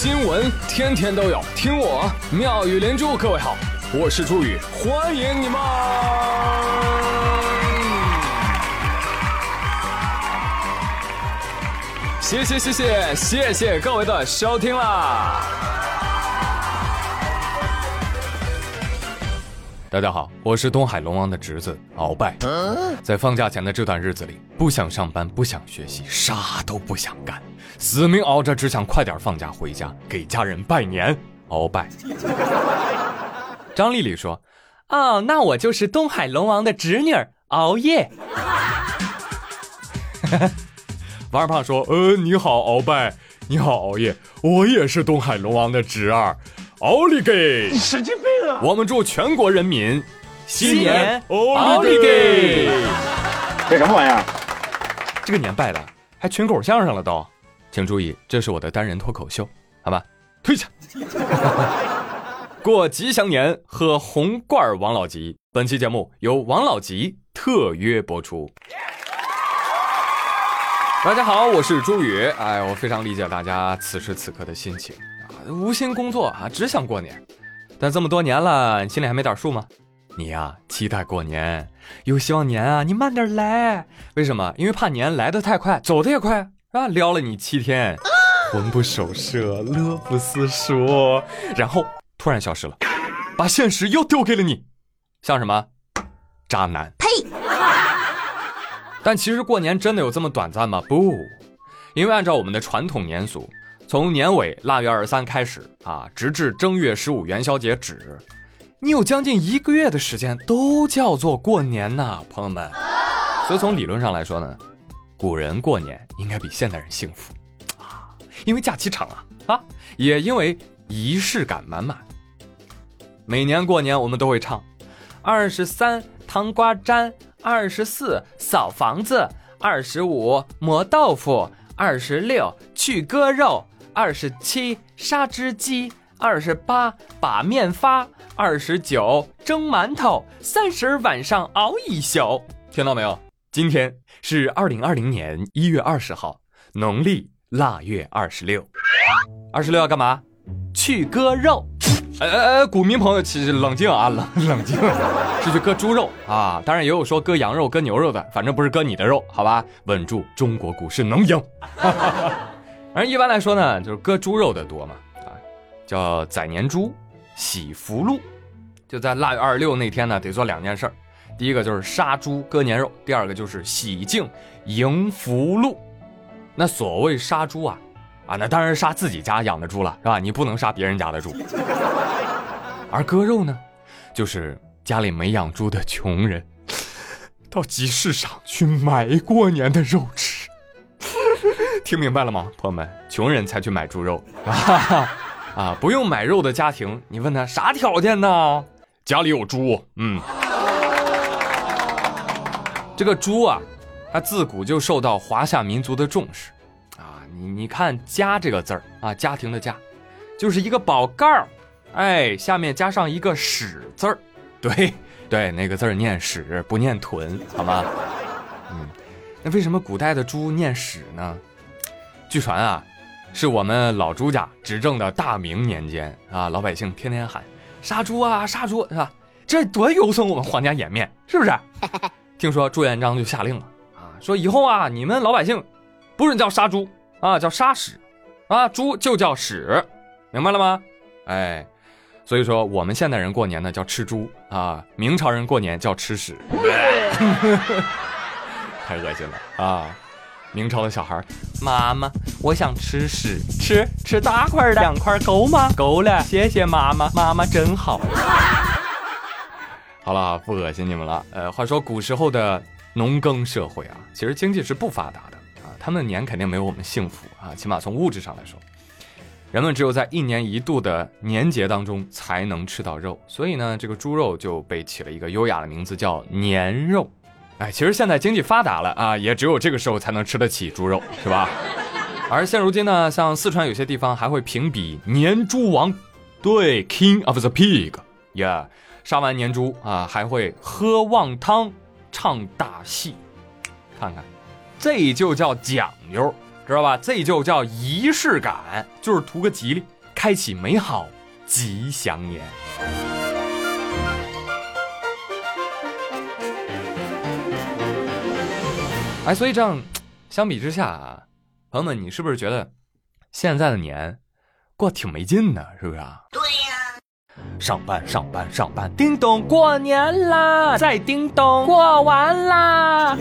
新闻天天都有，听我妙语连珠。各位好，我是朱宇，欢迎你们。谢谢各位的收听啦！大家好，我是东海龙王的侄子鳌拜。在放假前的这段日子里，不想上班，不想学习，啥都不想干，死命熬着，只想快点放假回家给家人拜年。鳌拜。张丽丽说：“哦，那我就是东海龙王的侄女儿熬夜。”王二胖说：“你好，鳌拜，你好，熬夜，我也是东海龙王的侄儿。”奥利给！你神经病啊！我们祝全国人民新年奥利给！这什么玩意儿？这个年拜的还群口相声了都，请注意，这是我的单人脱口秀，好吧？退下。过吉祥年，喝红罐王老吉。本期节目由王老吉特约播出。大家好，我是朱宇。我非常理解大家此时此刻的心情。无心工作啊，只想过年，但这么多年了，你心里还没点数吗？你呀，期待过年，又希望年啊你慢点来，为什么？因为怕年来得太快，走得也快，是吧？撩了你7天，魂不守舍，乐不思蜀，然后突然消失了，把现实又丢给了你，像什么渣男？呸！但其实过年真的有这么短暂吗？不，因为按照我们的传统年俗。从年尾腊月23开始啊，直至正月15元宵节止，你有将近1个月的时间都叫做过年呐，朋友们。所以从理论上来说呢，古人过年应该比现代人幸福啊，因为假期长啊，也因为仪式感满满。每年过年我们都会唱23糖瓜粘，24扫房子，25磨豆腐，26去割肉。27杀只鸡，28把面发，29蒸馒头，30晚上熬一宿。听到没有？今天是2020年1月20号，农历腊月26。26要干嘛？去割肉。股民朋友其实冷静啊，冷静，是去割猪肉啊，当然也有说割羊肉、割牛肉的，反正不是割你的肉，好吧？稳住中国股市能赢。而一般来说呢，就是割猪肉的多嘛，叫宰年猪、洗福禄。就在腊月26那天呢，得做2件事，第一个就是杀猪割年肉，第二个就是洗净迎福禄。那所谓杀猪啊，那当然杀自己家养的猪了，是吧？你不能杀别人家的猪。而割肉呢，就是家里没养猪的穷人，到集市上去买过年的肉吃。听明白了吗，朋友们？穷人才去买猪肉啊！不用买肉的家庭，你问他啥条件呢？家里有猪。这个猪啊，它自古就受到华夏民族的重视啊。你看“家”这个字儿啊，家庭的“家”，就是一个宝盖儿，下面加上一个“屎”字儿。对，那个字儿念“屎”，不念“屯”，好吗？那为什么古代的猪念“屎”呢？据传啊，是我们老朱家执政的大明年间啊，老百姓天天喊杀猪啊杀猪，是吧？这多有损我们皇家颜面，是不是？听说朱元璋就下令了啊，说以后啊，你们老百姓不准叫杀猪啊，叫杀屎啊，猪就叫屎，明白了吗？所以说我们现代人过年呢叫吃猪啊，明朝人过年叫吃屎。太恶心了啊！明朝的小孩，妈妈，我想吃屎，吃大块的，2块够吗？够了，谢谢妈妈，妈妈真好。好了，不恶心你们了。话说古时候的农耕社会啊，其实经济是不发达的啊，他们的年肯定没有我们幸福啊，起码从物质上来说，人们只有在1年1度的年节当中才能吃到肉，所以呢，这个猪肉就被起了一个优雅的名字叫年肉。其实现在经济发达了啊，也只有这个时候才能吃得起猪肉，是吧？而现如今呢，像四川有些地方还会评比年猪王，对 ，King of the Pig， 杀完年猪啊，还会喝旺汤，唱大戏，看看，这就叫讲究，知道吧？这就叫仪式感，就是图个吉利，开启美好吉祥年。哎，所以这样相比之下啊，朋友们，你是不是觉得现在的年过挺没劲的，是不是啊？对呀，上班，叮咚，过年啦，再叮咚，过完啦。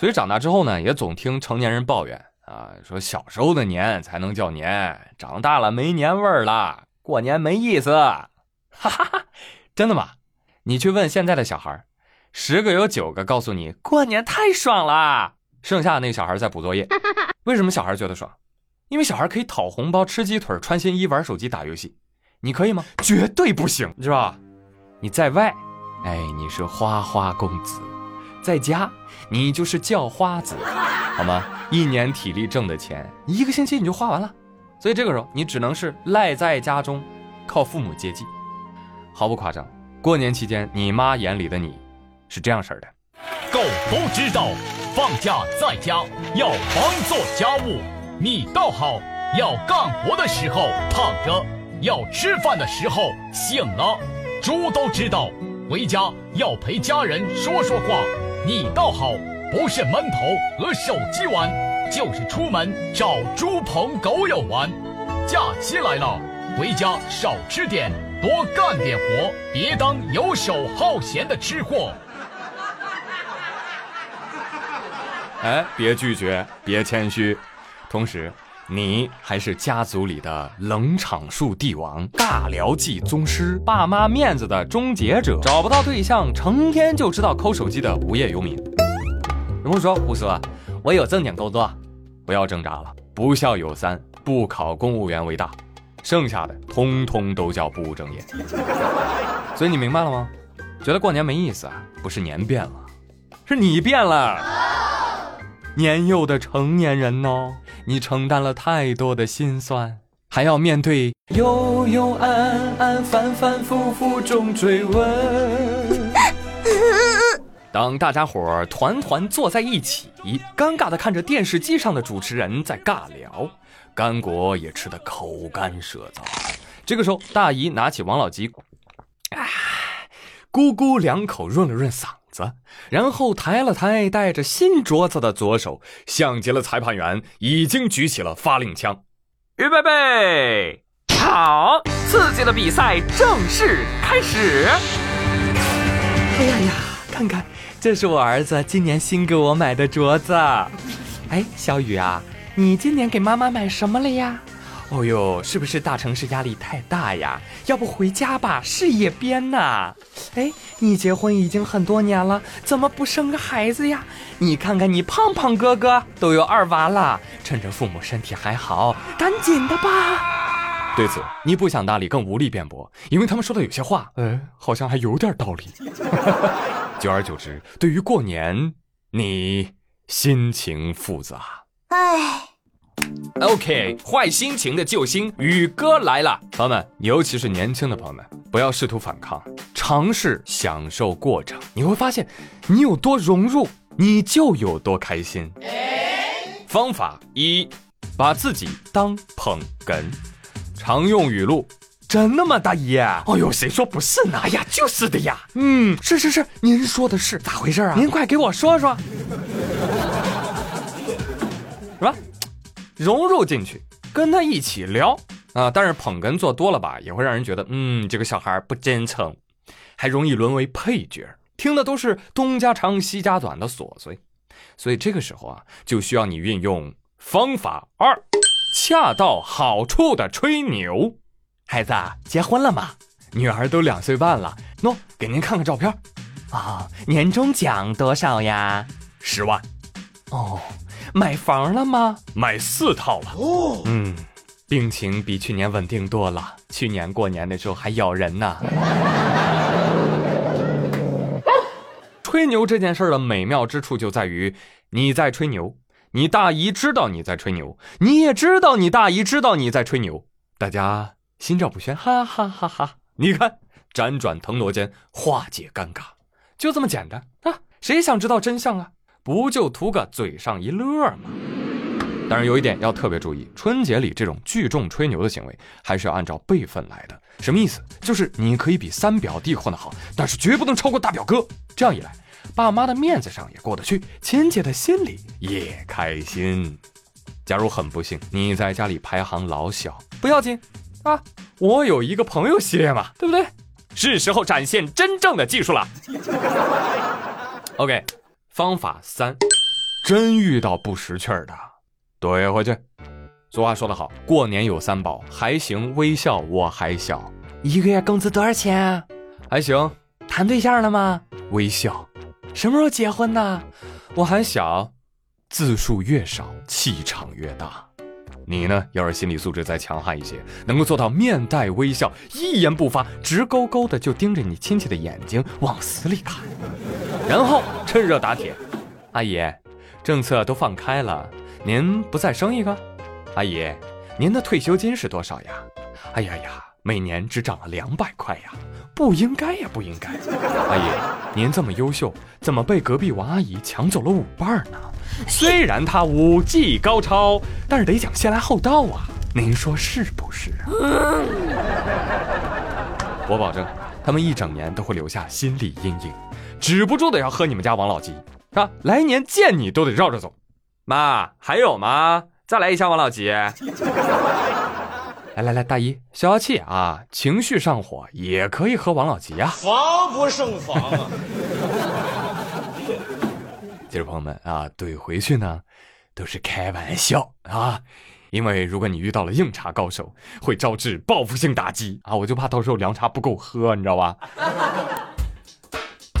所以长大之后呢，也总听成年人抱怨啊，说小时候的年才能叫年，长大了没年味儿了，过年没意思。哈哈哈，真的吗？你去问现在的小孩，10个有9个告诉你过年太爽了，剩下的那个小孩在补作业。为什么小孩觉得爽？因为小孩可以讨红包、吃鸡腿、穿新衣、玩手机、打游戏。你可以吗？绝对不行，是吧？你在外，哎，你是花花公子。在家你就是叫花子，好吗？一年体力挣的钱，1个星期你就花完了，所以这个时候你只能是赖在家中，靠父母接济。毫不夸张，过年期间你妈眼里的你是这样式的：狗不知道放假在家要忙做家务，你倒好，要干活的时候躺着，要吃饭的时候醒了。猪都知道回家要陪家人说说话，你倒好，不是闷头和手机玩，就是出门找猪朋狗友玩。假期来了，回家少吃点，多干点活，别当游手好闲的吃货。哎，别拒绝，别谦虚，同时你还是家族里的冷场术帝王，尬聊技宗师，爸妈面子的终结者，找不到对象成天就知道抠手机的无业游民。有人说，胡说，我有正经工作。不要挣扎了，不孝有三，不考公务员为大，剩下的通通都叫不务正业。所以你明白了吗？觉得过年没意思啊？不是年变了，是你变了。年幼的成年人哦，你承担了太多的辛酸，还要面对幽幽暗暗反反复复中追问。当大家伙团团坐在一起，尴尬地看着电视机上的主持人在尬聊，干果也吃得口干舌燥。这个时候大姨拿起王老吉，咕咕2口润了润嗓子，然后抬了抬带着新镯子的左手，像极了裁判员已经举起了发令枪。预备备，好，刺激的比赛正式开始。哎呀呀，看看，这是我儿子今年新给我买的镯子。哎，小雨啊，你今年给妈妈买什么了呀？哦哟，是不是大城市压力太大呀？要不回家吧，事业编呐。哎，你结婚已经很多年了，怎么不生个孩子呀？你看看你胖胖哥哥都有2娃了，趁着父母身体还好，赶紧的吧。对此，你不想搭理，更无力辩驳，因为他们说的有些话，好像还有点道理。久而久之，对于过年，你心情复杂。唉。OK， 坏心情的救星宇哥来了。朋友们，尤其是年轻的朋友们，不要试图反抗，尝试享受过程。你会发现，你有多融入，你就有多开心。方法1，把自己当捧哏。常用语录：真的吗，大姨？哎呦，谁说不是呢？哎呀，就是的呀。是，您说的是，咋回事啊？您快给我说说。是吧？融入进去，跟他一起聊啊！但是捧哏做多了吧，也会让人觉得，这个小孩不真诚，还容易沦为配角，听的都是东家长西家短的琐碎。所以这个时候啊，就需要你运用方法2，恰到好处的吹牛。孩子，结婚了吗？女儿都2岁半了，喏，给您看看照片。啊，年终奖多少呀？10万。哦。买房了吗？买4套了。哦，病情比去年稳定多了，去年过年的时候还咬人呢。吹牛这件事儿的美妙之处就在于，你在吹牛，你大姨知道你在吹牛，你也知道你大姨知道你在吹牛，大家心照不宣，哈哈哈哈！你看，辗转腾挪间化解尴尬，就这么简单啊！谁想知道真相啊？不就图个嘴上一乐吗？但是有一点要特别注意，春节里这种聚众吹牛的行为还是要按照辈分来的。什么意思？就是你可以比三表弟混得好，但是绝不能超过大表哥。这样一来，爸妈的面子上也过得去，亲戚的心里也开心。假如很不幸你在家里排行老小，不要紧啊，我有一个朋友系列嘛，对不对？是时候展现真正的技术了。OK， 方法3，真遇到不识趣的怼回去。俗话说得好，过年有三宝，还行、微笑、我还小。一个月工资多少钱啊？还行。谈对象了吗？微笑。什么时候结婚呢？我还小。字数越少，气场越大。你呢，要是心理素质再强悍一些，能够做到面带微笑，一言不发，直勾勾的就盯着你亲戚的眼睛往死里看，然后趁热打铁。阿姨，政策都放开了，您不再生一个？阿姨，您的退休金是多少呀？哎呀呀，每年只涨了200块呀，不应该呀，不应该。阿姨，您这么优秀，怎么被隔壁王阿姨抢走了舞伴呢？虽然她舞技高超，但是得讲先来后到啊，您说是不是啊？我保证，他们一整年都会留下心理阴影，止不住的要喝你们家王老吉啊，来年见你都得绕着走。妈，还有吗？再来一箱王老吉。来来来，大姨消消气啊，情绪上火也可以喝王老吉啊，防不胜防啊。接着朋友们啊，怼回去呢都是开玩笑啊，因为如果你遇到了硬茶高手，会招致报复性打击啊，我就怕到时候凉茶不够喝，你知道吧？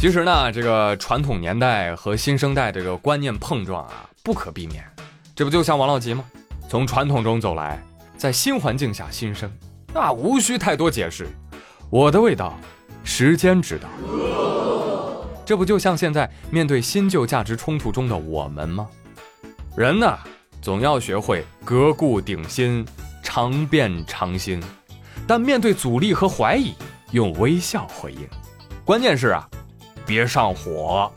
其实呢，这个传统年代和新生代这个观念碰撞啊，不可避免。这不就像王老吉吗？从传统中走来，在新环境下新生，那无需太多解释，我的味道时间知道。这不就像现在面对新旧价值冲突中的我们吗？人呢，总要学会革故鼎新，常变常新，但面对阻力和怀疑，用微笑回应。关键是啊，别上火。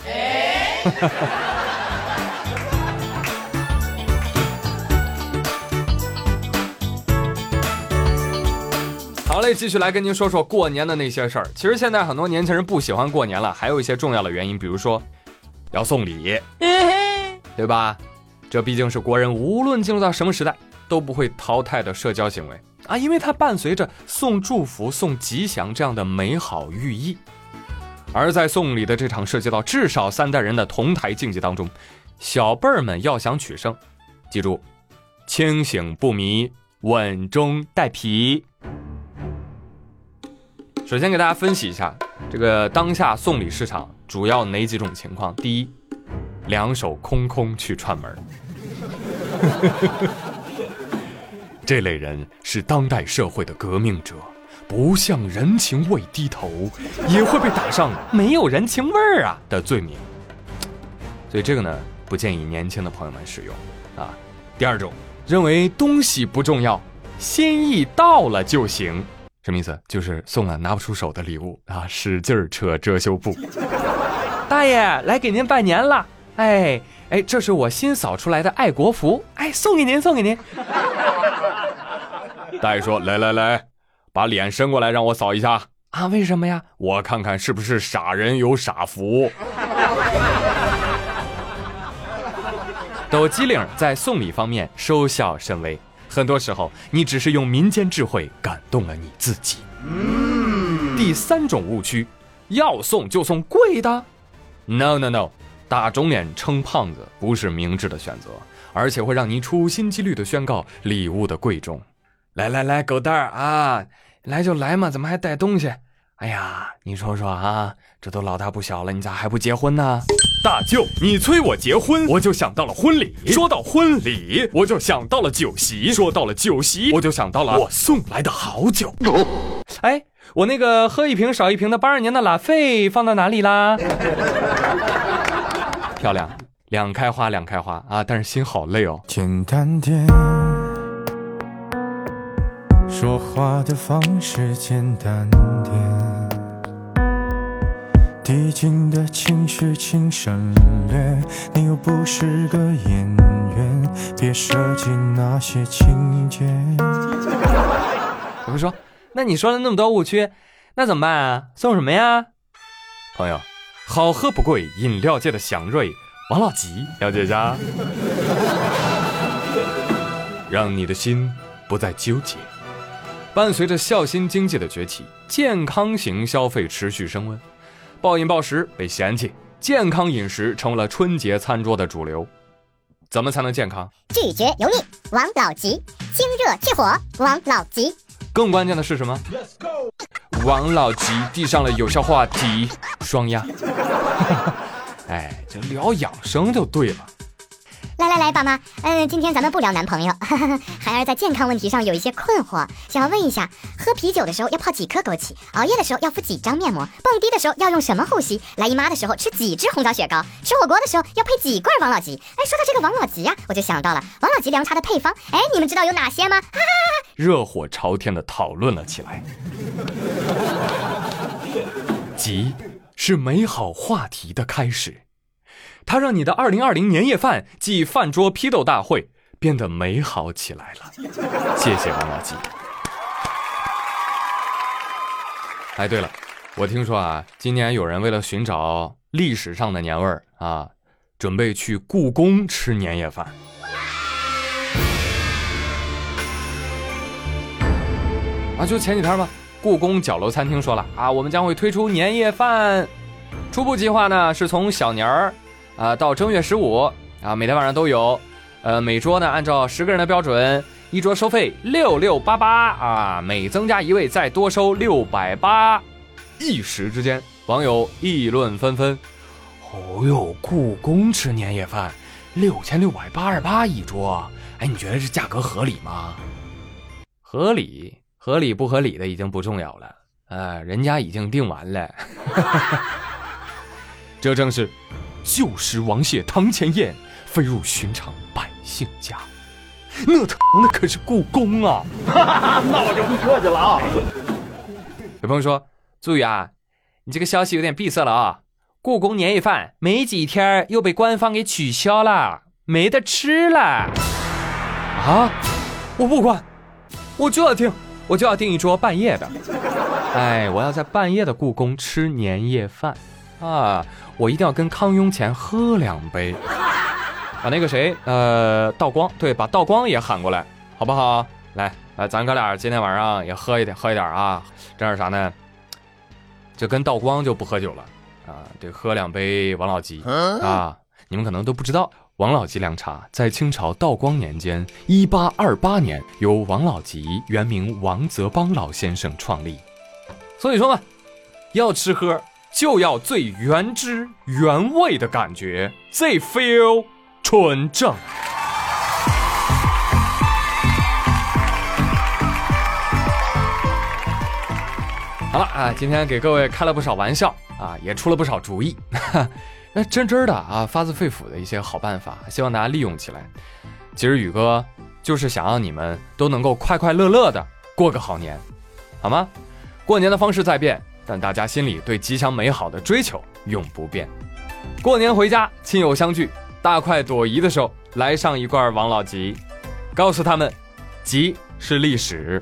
好嘞，继续来跟您说说过年的那些事儿。其实现在很多年轻人不喜欢过年了，还有一些重要的原因，比如说要送礼，对吧？这毕竟是国人无论进入到什么时代都不会淘汰的社交行为啊，因为它伴随着送祝福、送吉祥这样的美好寓意。而在送礼的这场涉及到至少3代人的同台竞技当中，小辈儿们要想取胜，记住，清醒不迷，稳中带皮。首先给大家分析一下这个当下送礼市场主要哪几种情况。第一，2手空空去串门。这类人是当代社会的革命者，不向人情味低头，也会被打上没有人情味儿啊的罪名，所以这个呢不建议年轻的朋友们使用啊。第2种，认为东西不重要，心意到了就行。什么意思？就是送了拿不出手的礼物啊，使劲扯遮羞布。大爷，来给您拜年了。哎，这是我新扫出来的爱国服，哎，送给您，送给您。大爷说：“来来来，把脸伸过来，让我扫一下啊。”为什么呀？我看看是不是傻人有傻福。抖机灵在送礼方面收效甚微。很多时候你只是用民间智慧感动了你自己。第3种误区，要送就送贵的。 No， 打肿脸撑胖子不是明智的选择，而且会让你处心积虑地宣告礼物的贵重。来来来，狗蛋儿啊，来就来嘛，怎么还带东西？哎呀，你说说啊，这都老大不小了，你咋还不结婚呢？大舅，你催我结婚，我就想到了婚礼；说到婚礼，我就想到了酒席；说到了酒席，我就想到了我送来的好酒。哎，我那个喝一瓶少一瓶的82年的拉菲放到哪里啦？漂亮，2开花啊！但是心好累哦。简单点，说话的方式简单点。递进的情绪请省略，你又不是个演员，别设计那些情节。我会说，那你说了那么多误区，那怎么办啊？送什么呀？朋友，好喝不贵，饮料界的祥瑞，王老吉，了解一下。让你的心不再纠结。伴随着孝心经济的崛起，健康型消费持续升温，暴饮暴食被嫌弃，健康饮食成为了春节餐桌的主流。怎么才能健康？拒绝油腻，王老吉；清热去火，王老吉。更关键的是什么？王老吉递上了有效话题，双鸭。哎，这聊养生就对了。来，爸妈，今天咱们不聊男朋友，孩儿在健康问题上有一些困惑，想要问一下，喝啤酒的时候要泡几颗枸杞，熬夜的时候要敷几张面膜，蹦迪的时候要用什么护膝，来姨妈的时候吃几只红枣雪糕，吃火锅的时候要配几罐王老吉。哎，说到这个王老吉啊，我就想到了王老吉凉茶的配方，哎，你们知道有哪些吗？哈哈哈哈，热火朝天的讨论了起来。吉是美好话题的开始，它让你的2020年夜饭即饭桌批斗大会变得美好起来了。谢谢王老吉。哎，对了，我听说啊，今年有人为了寻找历史上的年味儿啊，准备去故宫吃年夜饭。啊，就前几天吧，故宫角楼餐厅说了啊，我们将会推出年夜饭，初步计划呢是从小年儿到正月15啊，每天晚上都有，每桌呢按照10个人的标准，一桌收费6688啊，每增加一位再多收680。一时之间，网友议论纷纷。哦哟，故宫吃年夜饭6688一桌，哎，你觉得这价格合理吗？合理，合理不合理的已经不重要了，人家已经订完了。这正是。旧时王谢堂前燕，飞入寻常百姓家。那他那可是故宫啊！那我就不客气了啊！有朋友说：“朱宇啊，你这个消息有点闭塞了啊！故宫年夜饭没几天又被官方给取消了，没得吃了。”啊！我不管，我就要订一桌半夜的。哎，我要在半夜的故宫吃年夜饭。啊！我一定要跟康雍乾喝2杯，把那个谁，道光，对，把道光也喊过来，好不好？来，咱哥俩今天晚上也喝一点啊！这是啥呢？这跟道光就不喝酒了啊，这喝2杯王老吉啊！你们可能都不知道，王老吉凉茶在清朝道光年间1828年由王老吉，原名王泽邦老先生创立。所以说嘛，要吃喝。就要最原汁原味的感觉，最 feel 纯正。好了啊，今天给各位开了不少玩笑啊，也出了不少主意，那真的啊，发自肺腑的一些好办法，希望大家利用起来。其实宇哥就是想让你们都能够快快乐乐的过个好年，好吗？过年的方式在变。但大家心里对吉祥美好的追求永不变。过年回家，亲友相聚，大快朵颐的时候，来上一罐王老吉，告诉他们，吉是历史，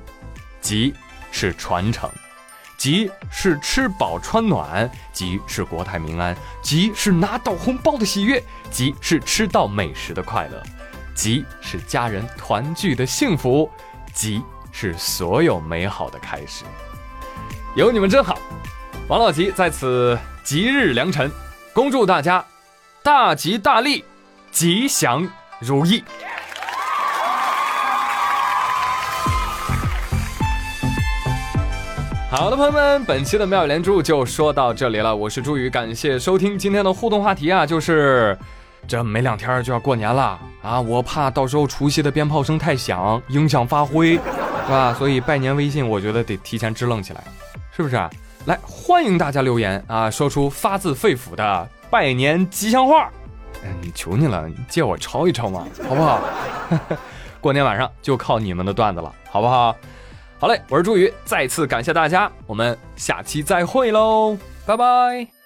吉是传承，吉是吃饱穿暖，吉是国泰民安，吉是拿到红包的喜悦，吉是吃到美食的快乐，吉是家人团聚的幸福，吉是所有美好的开始。有你们真好，王老吉在此吉日良辰，恭祝大家大吉大利，吉祥如意。好的，朋友们，本期的妙语连珠就说到这里了，我是朱宇，感谢收听。今天的互动话题啊，就是这没2天就要过年了啊，我怕到时候除夕的鞭炮声太响，影响发挥，是吧？所以拜年微信我觉得得提前支棱起来，是不是啊？来，欢迎大家留言啊，说出发自肺腑的拜年吉祥话。求你了，你借我抄一抄嘛，好不好？过年晚上就靠你们的段子了，好不好？好嘞，我是朱宇，再次感谢大家，我们下期再会喽，拜拜。